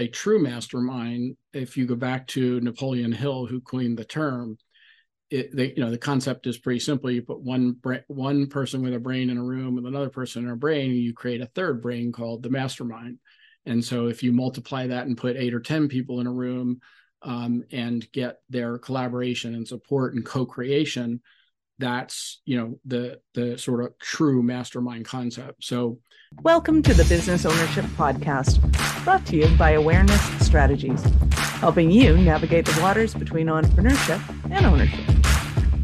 a true mastermind, if you go back to Napoleon Hill, who coined the term, the concept is pretty simple. You put one person with a brain in a room with another person in a brain, and you create a third brain called the mastermind. And so if you multiply that and put 8 or 10 people in a room and get their collaboration and support and co-creation, that's, the sort of true mastermind concept. So welcome to the Business Ownership Podcast, brought to you by Awareness Strategies, helping you navigate the waters between entrepreneurship and ownership.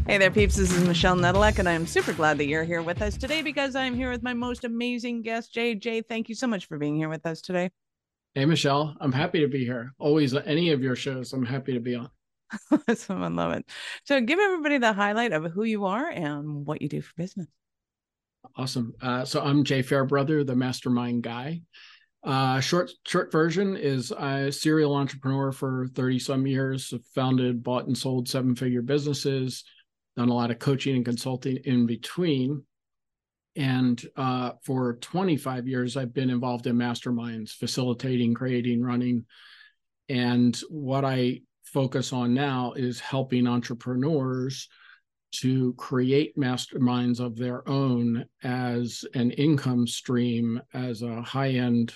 Hey there, peeps. This is Michelle Nedelec, and I'm super glad that you're here with us today because I'm here with my most amazing guest, Jay. Jay, thank you so much for being here with us today. Hey, Michelle. I'm happy to be here. Always, any of your shows, I'm happy to be on. Awesome. I love it. So give everybody the highlight of who you are and what you do for business. Awesome. So I'm Jay Fairbrother, the mastermind guy. Short version is a serial entrepreneur for 30 some years, founded, bought and sold 7-figure businesses, done a lot of coaching and consulting in between. And for 25 years, I've been involved in masterminds, facilitating, creating, running. And what I focus on now is helping entrepreneurs to create masterminds of their own as an income stream, as a high-end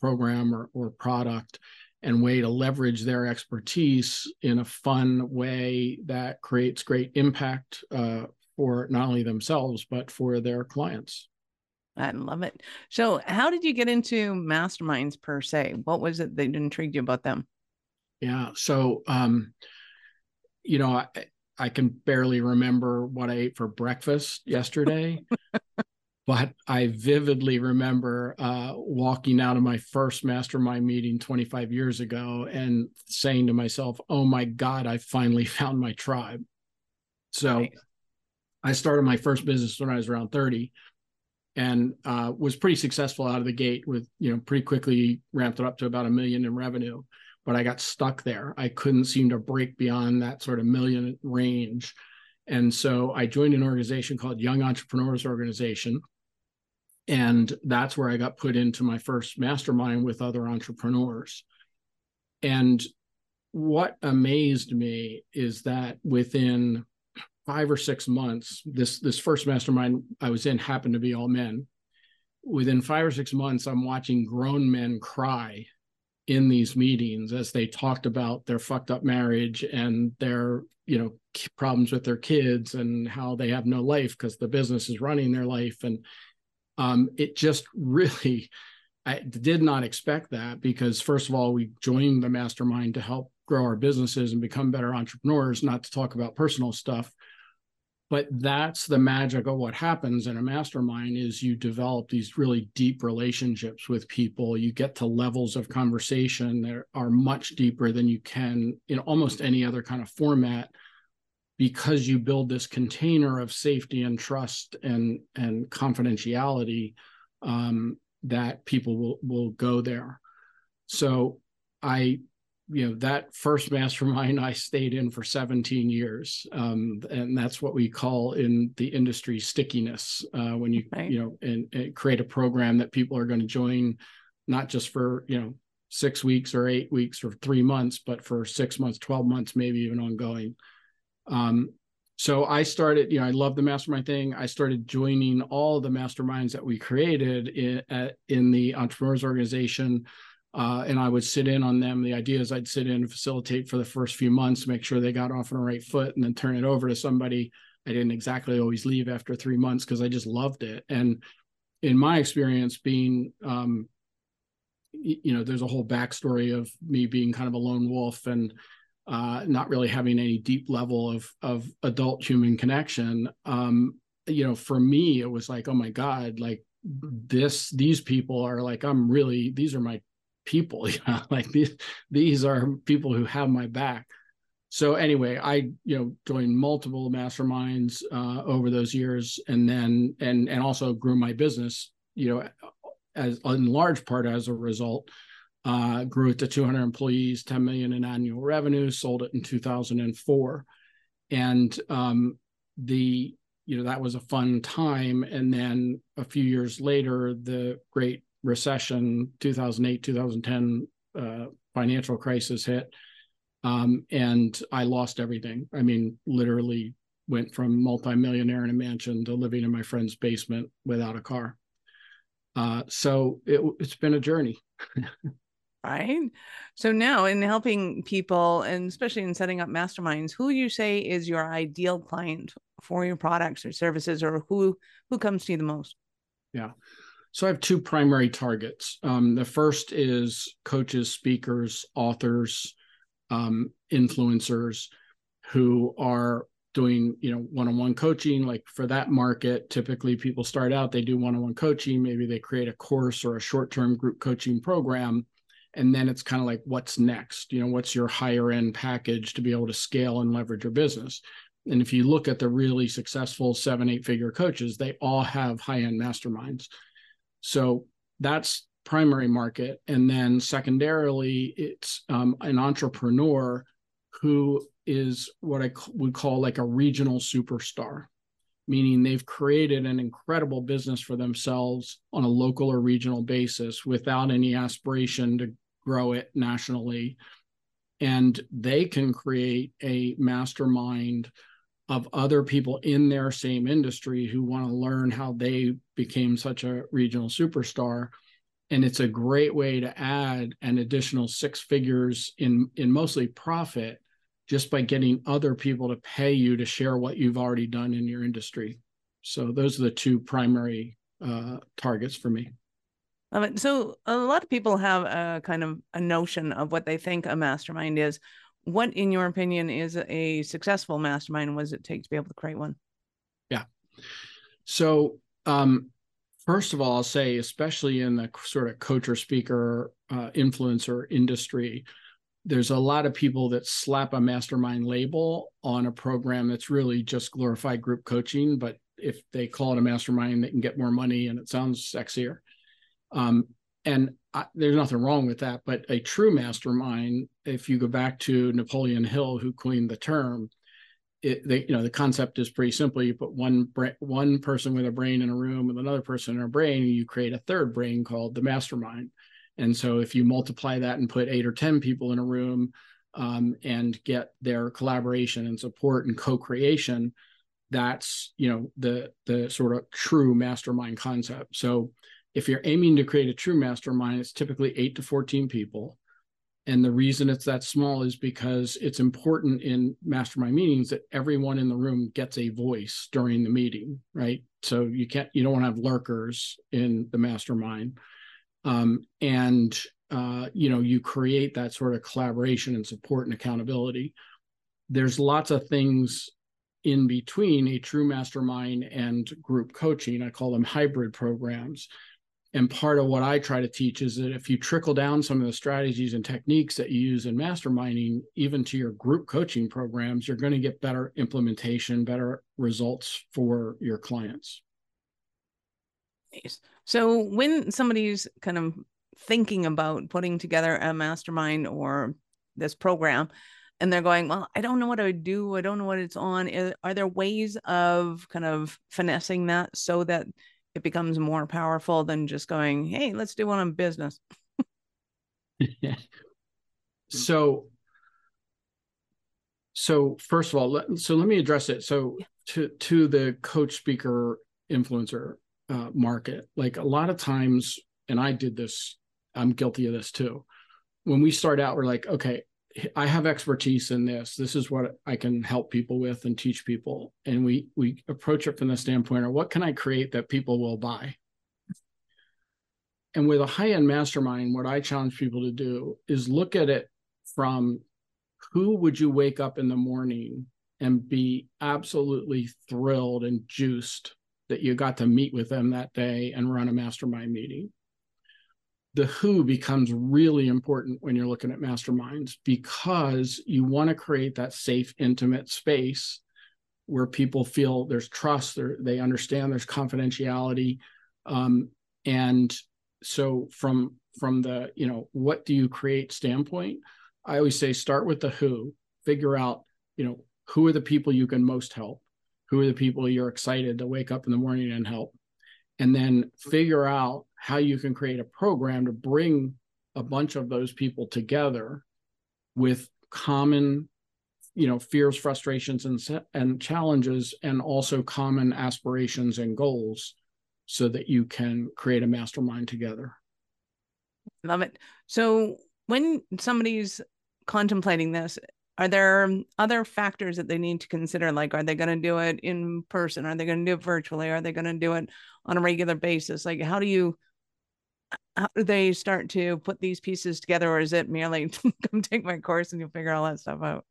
program or product, and way to leverage their expertise in a fun way that creates great impact for not only themselves, but for their clients. I love it. So how did you get into masterminds per se? What was it that intrigued you about them? Yeah. So, I can barely remember what I ate for breakfast yesterday, but I vividly remember walking out of my first mastermind meeting 25 years ago and saying to myself, oh my God, I finally found my tribe. So nice. I started my first business when I was around 30 and was pretty successful out of the gate with, pretty quickly ramped it up to about $1 million in revenue. But I got stuck there. I couldn't seem to break beyond that sort of million range. And so I joined an organization called Young Entrepreneurs Organization. And that's where I got put into my first mastermind with other entrepreneurs. And what amazed me is that within 5 or 6 months, this first mastermind I was in happened to be all men. Within 5 or 6 months, I'm watching grown men cry in these meetings as they talked about their fucked up marriage and their, problems with their kids and how they have no life because the business is running their life. And it just really, I did not expect that because first of all, we joined the mastermind to help grow our businesses and become better entrepreneurs, not to talk about personal stuff. But that's the magic of what happens in a mastermind is you develop these really deep relationships with people. You get to levels of conversation that are much deeper than you can in almost any other kind of format because you build this container of safety and trust and confidentiality that people will go there. So that first mastermind I stayed in for 17 years. And that's what we call in the industry stickiness. When you, right. and create a program that people are going to join, not just for, 6 weeks or 8 weeks or 3 months, but for 6 months, 12 months, maybe even ongoing. So I started, I love the mastermind thing. I started joining all the masterminds that we created in the entrepreneurs organization. And I would sit in on them. The idea is I'd sit in and facilitate for the first few months, make sure they got off on the right foot, and then turn it over to somebody. I didn't exactly always leave after 3 months because I just loved it. And in my experience being, there's a whole backstory of me being kind of a lone wolf and not really having any deep level of adult human connection. For me, it was like, oh my God, like these people are like, these are my people, these are people who have my back. So anyway, I, joined multiple masterminds over those years and also grew my business, as in large part as a result, grew it to 200 employees, $10 million in annual revenue, sold it in 2004. And that was a fun time. And then a few years later, the Great Recession, 2008, 2010, financial crisis hit, and I lost everything. I mean, literally went from multimillionaire in a mansion to living in my friend's basement without a car. So it's been a journey. Right. So now in helping people, and especially in setting up masterminds, who you say is your ideal client for your products or services, or who comes to you the most? Yeah. So I have two primary targets. The first is coaches, speakers, authors, influencers who are doing, one-on-one coaching. Like for that market, typically people start out, they do one-on-one coaching. Maybe they create a course or a short-term group coaching program. And then it's kind of like, what's next? What's your higher end package to be able to scale and leverage your business? And if you look at the really successful 7-8 figure coaches, they all have high end masterminds. So that's primary market. And then secondarily, it's an entrepreneur who is what I would call like a regional superstar, meaning they've created an incredible business for themselves on a local or regional basis without any aspiration to grow it nationally. And they can create a mastermind of other people in their same industry who want to learn how they became such a regional superstar. And it's a great way to add an additional six figures in mostly profit just by getting other people to pay you to share what you've already done in your industry. So those are the two primary targets for me. Love it. So a lot of people have a kind of a notion of what they think a mastermind is. What, in your opinion, is a successful mastermind? What does it take to be able to create one? Yeah. So first of all, I'll say, especially in the sort of coach or speaker influencer industry, there's a lot of people that slap a mastermind label on a program that's really just glorified group coaching. But if they call it a mastermind, they can get more money and it sounds sexier. And there's nothing wrong with that, but a true mastermind, if you go back to Napoleon Hill, who coined the term, the concept is pretty simple. You put one person with a brain in a room with another person in a brain, and you create a third brain called the mastermind. And so if you multiply that and put 8 or 10 people in a room and get their collaboration and support and co-creation, that's, the sort of true mastermind concept. So if you're aiming to create a true mastermind, it's typically 8 to 14 people. And the reason it's that small is because it's important in mastermind meetings that everyone in the room gets a voice during the meeting, right? So you don't want to have lurkers in the mastermind. You create that sort of collaboration and support and accountability. There's lots of things in between a true mastermind and group coaching. I call them hybrid programs. And part of what I try to teach is that if you trickle down some of the strategies and techniques that you use in masterminding, even to your group coaching programs, you're going to get better implementation, better results for your clients. Nice. So when somebody's kind of thinking about putting together a mastermind or this program, and they're going, well, I don't know what I would do. I don't know what it's on. Are there ways of kind of finessing that so that it becomes more powerful than just going, hey, let's do one on business? Yeah. So first of all, let me address it. So yeah. to the coach, speaker, influencer market, like a lot of times, and I did this, I'm guilty of this too. When we start out, we're like, okay, I have expertise in this. This is what I can help people with and teach people. And we approach it from the standpoint of what can I create that people will buy? And with a high-end mastermind, what I challenge people to do is look at it from who would you wake up in the morning and be absolutely thrilled and juiced that you got to meet with them that day and run a mastermind meeting. The who becomes really important when you're looking at masterminds, because you want to create that safe, intimate space where people feel there's trust, they understand there's confidentiality. And so from the, what do you create standpoint, I always say, start with the who, figure out, who are the people you can most help? Who are the people you're excited to wake up in the morning and help? And then figure out how you can create a program to bring a bunch of those people together with common, you know, fears, frustrations, and challenges, and also common aspirations and goals, so that you can create a mastermind together. Love it. So when somebody's contemplating this, are there other factors that they need to consider? Like, are they going to do it in person? Are they going to do it virtually? Are they going to do it on a regular basis? Like, how do they start to put these pieces together? Or is it merely come take my course and you'll figure all that stuff out?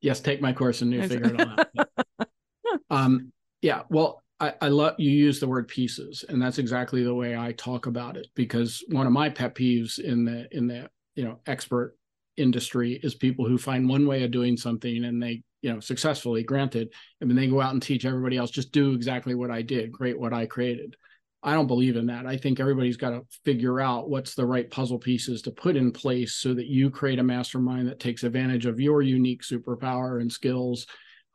Yes, take my course and you'll figure it all out. Yeah, well, I love you use the word pieces, and that's exactly the way I talk about it, because one of my pet peeves in the expert industry is people who find one way of doing something, and they, successfully, granted, and then they go out and teach everybody else, just do exactly what I did, create what I created. I don't believe in that. I think everybody's got to figure out what's the right puzzle pieces to put in place so that you create a mastermind that takes advantage of your unique superpower and skills,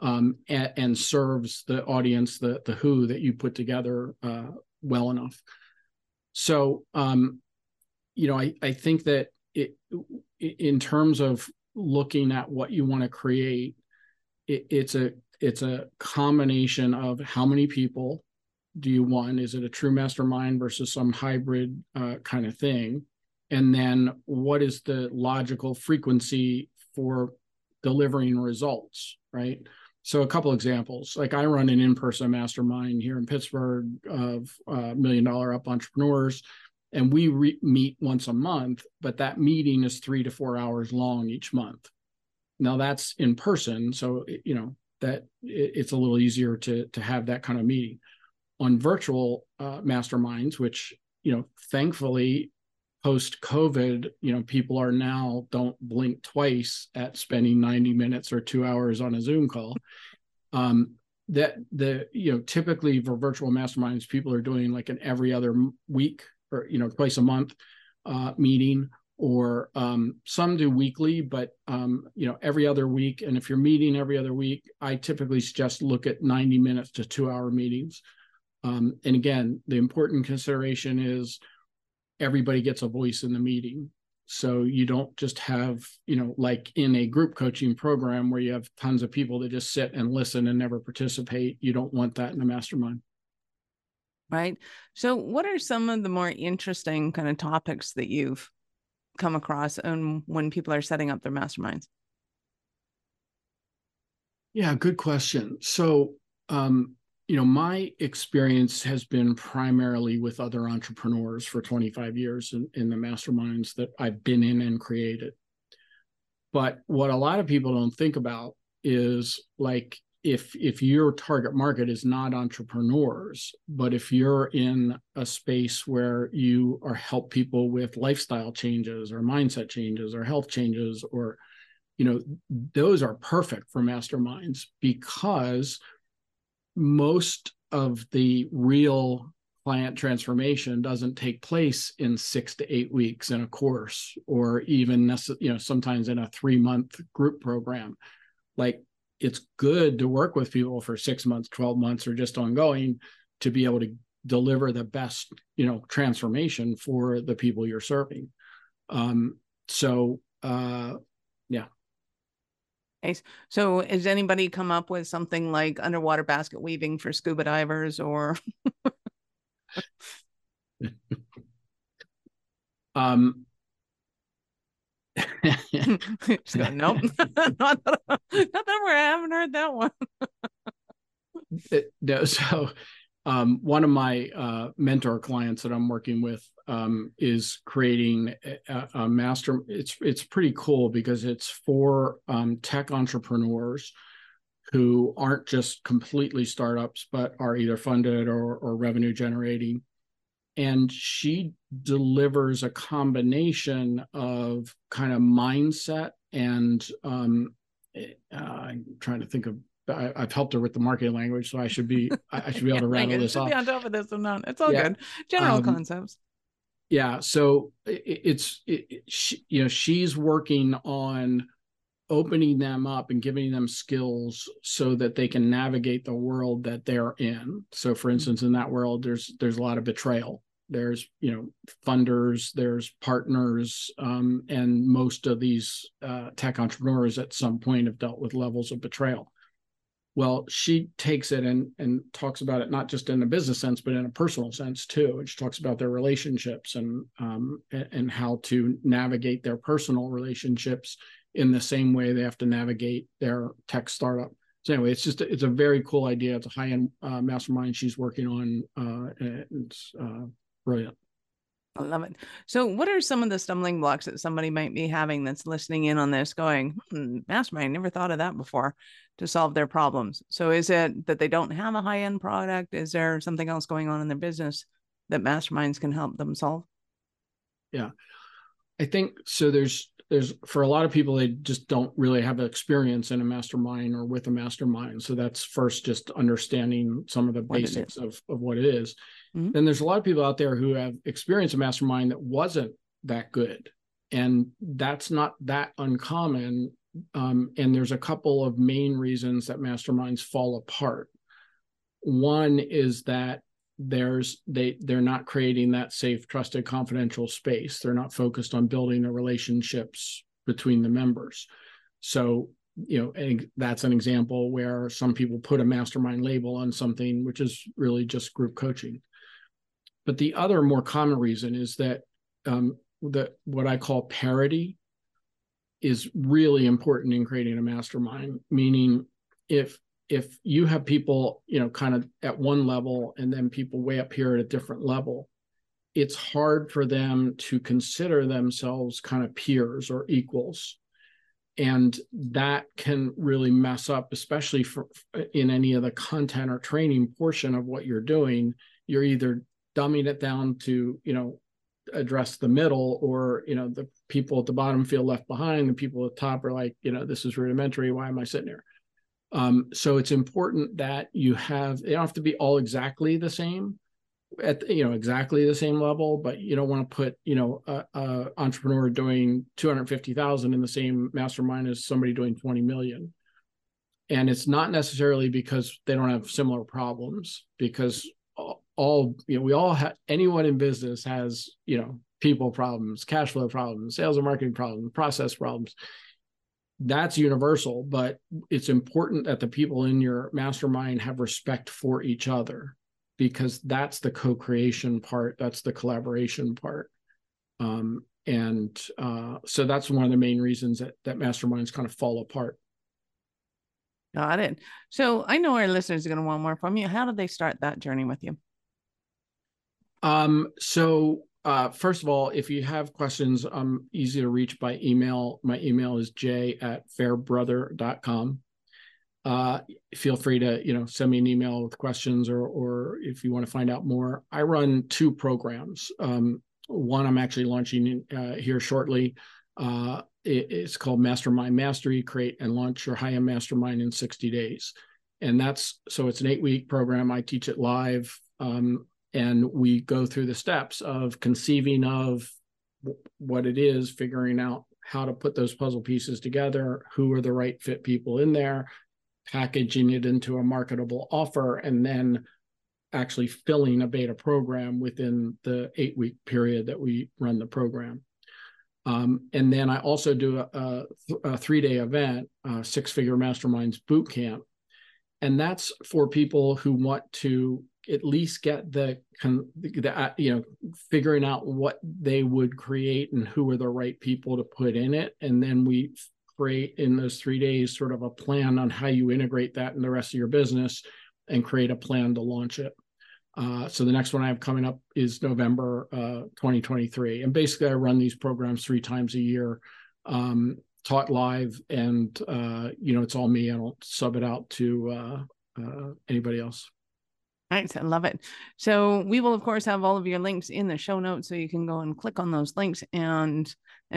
and serves the audience, the who that you put together well enough. So, I think that in terms of looking at what you want to create, it's a combination of how many people do you want? Is it a true mastermind versus some hybrid kind of thing? And then what is the logical frequency for delivering results, right? So a couple examples, like I run an in-person mastermind here in Pittsburgh of $1 million up entrepreneurs, and we meet once a month, but that meeting is 3 to 4 hours long each month. Now that's in person, so that it's a little easier to have that kind of meeting. On virtual masterminds, which, thankfully post-COVID, people are now don't blink twice at spending 90 minutes or 2 hours on a Zoom call. Typically for virtual masterminds, people are doing like an every other week or, twice a month meeting, or some do weekly, but, every other week. And if you're meeting every other week, I typically just look at 90 minutes to 2 hour meetings. And again, the important consideration is everybody gets a voice in the meeting. So you don't just have, like in a group coaching program where you have tons of people that just sit and listen and never participate. You don't want that in a mastermind. Right. So what are some of the more interesting kind of topics that you've come across when people are setting up their masterminds? Yeah, good question. So, my experience has been primarily with other entrepreneurs for 25 years in the masterminds that I've been in and created. But what a lot of people don't think about is, like, if your target market is not entrepreneurs, but if you're in a space where you are help people with lifestyle changes or mindset changes or health changes, or, those are perfect for masterminds, because most of the real client transformation doesn't take place in 6 to 8 weeks in a course, or even, sometimes in a 3-month group program. Like, it's good to work with people for 6 months, 12 months, or just ongoing to be able to deliver the best, transformation for the people you're serving. Yeah. Nice. So has anybody come up with something like underwater basket weaving for scuba divers, or? Nope. not that I haven't heard that one. No. So one of my mentor clients that I'm working with is creating a master. It's pretty cool because it's for tech entrepreneurs who aren't just completely startups, but are either funded or revenue generating. And she delivers a combination of kind of mindset and I'm trying to think of. I've helped her with the marketing language, so I should be able to rattle this off. Be on top of this, I'm not. It's all good. General concepts. Yeah, so she's working on opening them up and giving them skills so that they can navigate the world that they're in. So, for instance, in that world, there's a lot of betrayal, there's, you know, funders, there's partners, and most of these tech entrepreneurs at some point have dealt with levels of betrayal. Well, she takes it and talks about it not just in a business sense, but in a personal sense too. And she talks about their relationships and how to navigate their personal relationships in the same way they have to navigate their tech startup. So anyway, it's a very cool idea. It's a high-end mastermind she's working on, and it's brilliant. I love it. So what are some of the stumbling blocks that somebody might be having that's listening in on this going, mastermind, never thought of that before, to solve their problems? So is it that they don't have a high-end product? Is there something else going on in their business that masterminds can help them solve? Yeah, I think so. There's for a lot of people, they just don't really have experience in a mastermind or with a mastermind. So that's first just understanding some of the basics of what it is. Mm-hmm. Then there's a lot of people out there who have experienced a mastermind that wasn't that good. And that's not that uncommon. And there's a couple of main reasons that masterminds fall apart. One is that they're not creating that safe, trusted, confidential space. They're not focused on building the relationships between the members. So, you know, and that's an example where some people put a mastermind label on something, which is really just group coaching. But the other more common reason is that what I call parity is really important in creating a mastermind, meaning if you have people, you know, kind of at one level and then people way up here at a different level, it's hard for them to consider themselves kind of peers or equals. And that can really mess up, especially in any of the content or training portion of what you're doing. You're either dumbing it down to, you know, address the middle, or, you know, the people at the bottom feel left behind. The people at the top are like, you know, this is rudimentary. Why am I sitting here? So it's important that they don't have to be all exactly the same at, you know, exactly the same level, but you don't want to put, you know, a entrepreneur doing 250,000 in the same mastermind as somebody doing 20 million. And it's not necessarily because they don't have similar problems, because all, you know, we all have, anyone in business has, you know, people problems, cash flow problems, sales and marketing problems, process problems. That's universal, but it's important that the people in your mastermind have respect for each other, because that's the co-creation part. That's the collaboration part. So that's one of the main reasons that masterminds kind of fall apart. Got it. So I know our listeners are going to want more from you. How did they start that journey with you? First of all, if you have questions, I'm easy to reach by email. My email is jay@fairbrother.com. Feel free to, you know, send me an email with questions or if you want to find out more. I run two programs. One I'm actually launching here shortly. It's called Mastermind Mastery: Create and Launch Your High-End Mastermind in 60 Days. And it's an 8-week program. I teach it live. And we go through the steps of conceiving of what it is, figuring out how to put those puzzle pieces together, who are the right fit people in there, packaging it into a marketable offer, and then actually filling a beta program within the 8-week period that we run the program. And then I also do a 3-day event, Six Figure Masterminds Bootcamp. And that's for people who want to at least get figuring out what they would create and who are the right people to put in it. And then we create in those 3 days sort of a plan on how you integrate that in the rest of your business and create a plan to launch it. So the next one I have coming up is November 2023. And basically I run these programs 3 times a year, taught live, and, you know, it's all me. I don't sub it out to anybody else. Thanks. I love it. So we will, of course, have all of your links in the show notes, so you can go and click on those links and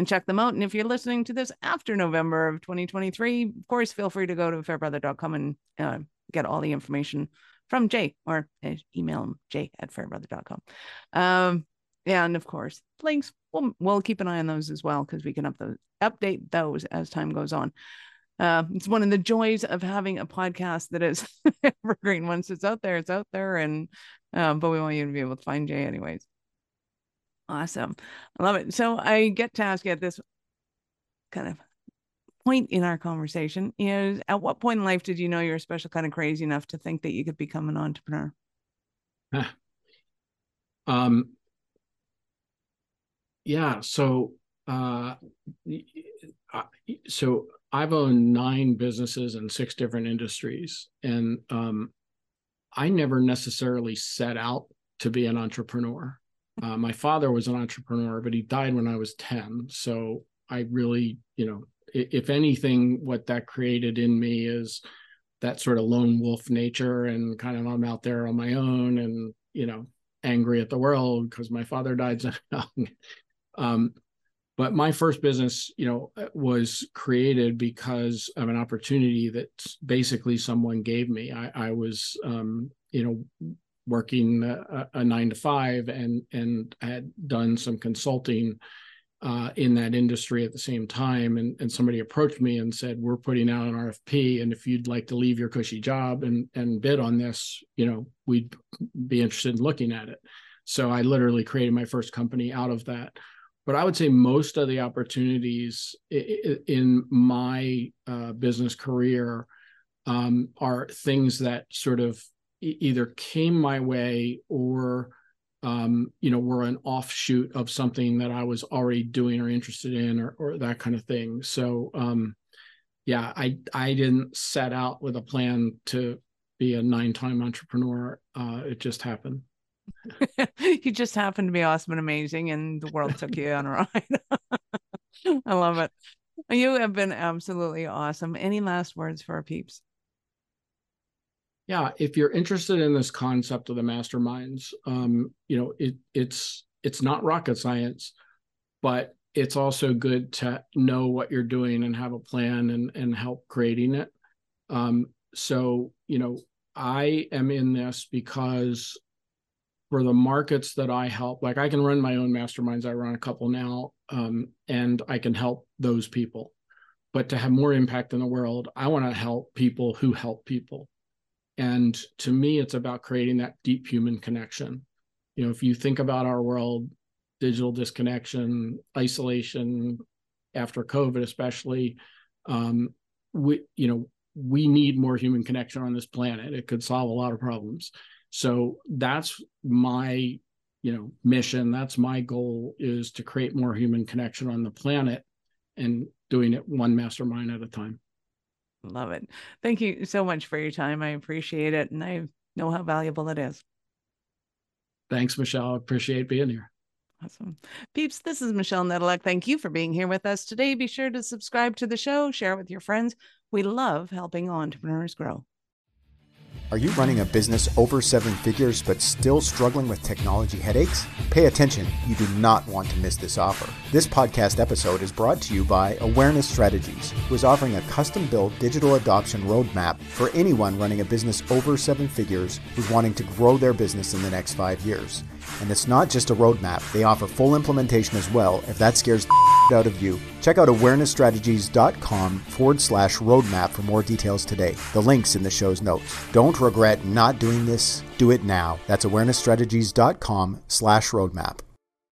check them out. And if you're listening to this after November of 2023, of course, feel free to go to fairbrother.com and get all the information from Jay, or email him, jay@fairbrother.com. And of course, links, we'll keep an eye on those as well, because we can update those as time goes on. It's one of the joys of having a podcast that is evergreen. Once it's out there, and but we want you to be able to find Jay anyways. Awesome. I love it. So I get to ask you at this kind of point in our conversation is, at what point in life did you know you were special kind of crazy enough to think that you could become an entrepreneur? So I've owned 9 businesses in 6 different industries, and I never necessarily set out to be an entrepreneur. My father was an entrepreneur, but he died when I was 10. So I really, if anything, what that created in me is that sort of lone wolf nature, and kind of I'm out there on my own and, angry at the world because my father died so young. But my first business, was created because of an opportunity that basically someone gave me. I was, working a 9-to-5, and had done some consulting in that industry at the same time. And somebody approached me and said, "We're putting out an RFP, and if you'd like to leave your cushy job and bid on this, we'd be interested in looking at it." So I literally created my first company out of that. But I would say most of the opportunities in my business career are things that sort of either came my way or, were an offshoot of something that I was already doing or interested in, or that kind of thing. So, I didn't set out with a plan to be a 9-time entrepreneur. It just happened. You just happened to be awesome and amazing, and the world took you on a ride. I love it. You have been absolutely awesome. Any last words for our peeps? Yeah, if you're interested in this concept of the masterminds, it's not rocket science, but it's also good to know what you're doing and have a plan and help creating it. I am in this because for the markets that I help, like I can run my own masterminds. I run a couple now, and I can help those people. But to have more impact in the world, I want to help people who help people. And to me, it's about creating that deep human connection. If you think about our world, digital disconnection, isolation, after COVID especially, we need more human connection on this planet. It could solve a lot of problems. So that's my, mission. That's my goal, is to create more human connection on the planet, and doing it one mastermind at a time. Love it. Thank you so much for your time. I appreciate it. And I know how valuable it is. Thanks, Michelle. I appreciate being here. Awesome. Peeps, this is Michelle Nedelec. Thank you for being here with us today. Be sure to subscribe to the show, share it with your friends. We love helping entrepreneurs grow. Are you running a business over 7 figures but still struggling with technology headaches? Pay attention. You do not want to miss this offer. This podcast episode is brought to you by Awareness Strategies, who is offering a custom-built digital adoption roadmap for anyone running a business over 7 figures who's wanting to grow their business in the next 5 years. And it's not just a roadmap. They offer full implementation as well, if that scares the out of you. Check out awarenessstrategies.com/roadmap for more details today. The link's in the show's notes. Don't regret not doing this. Do it now. That's awarenessstrategies.com/roadmap.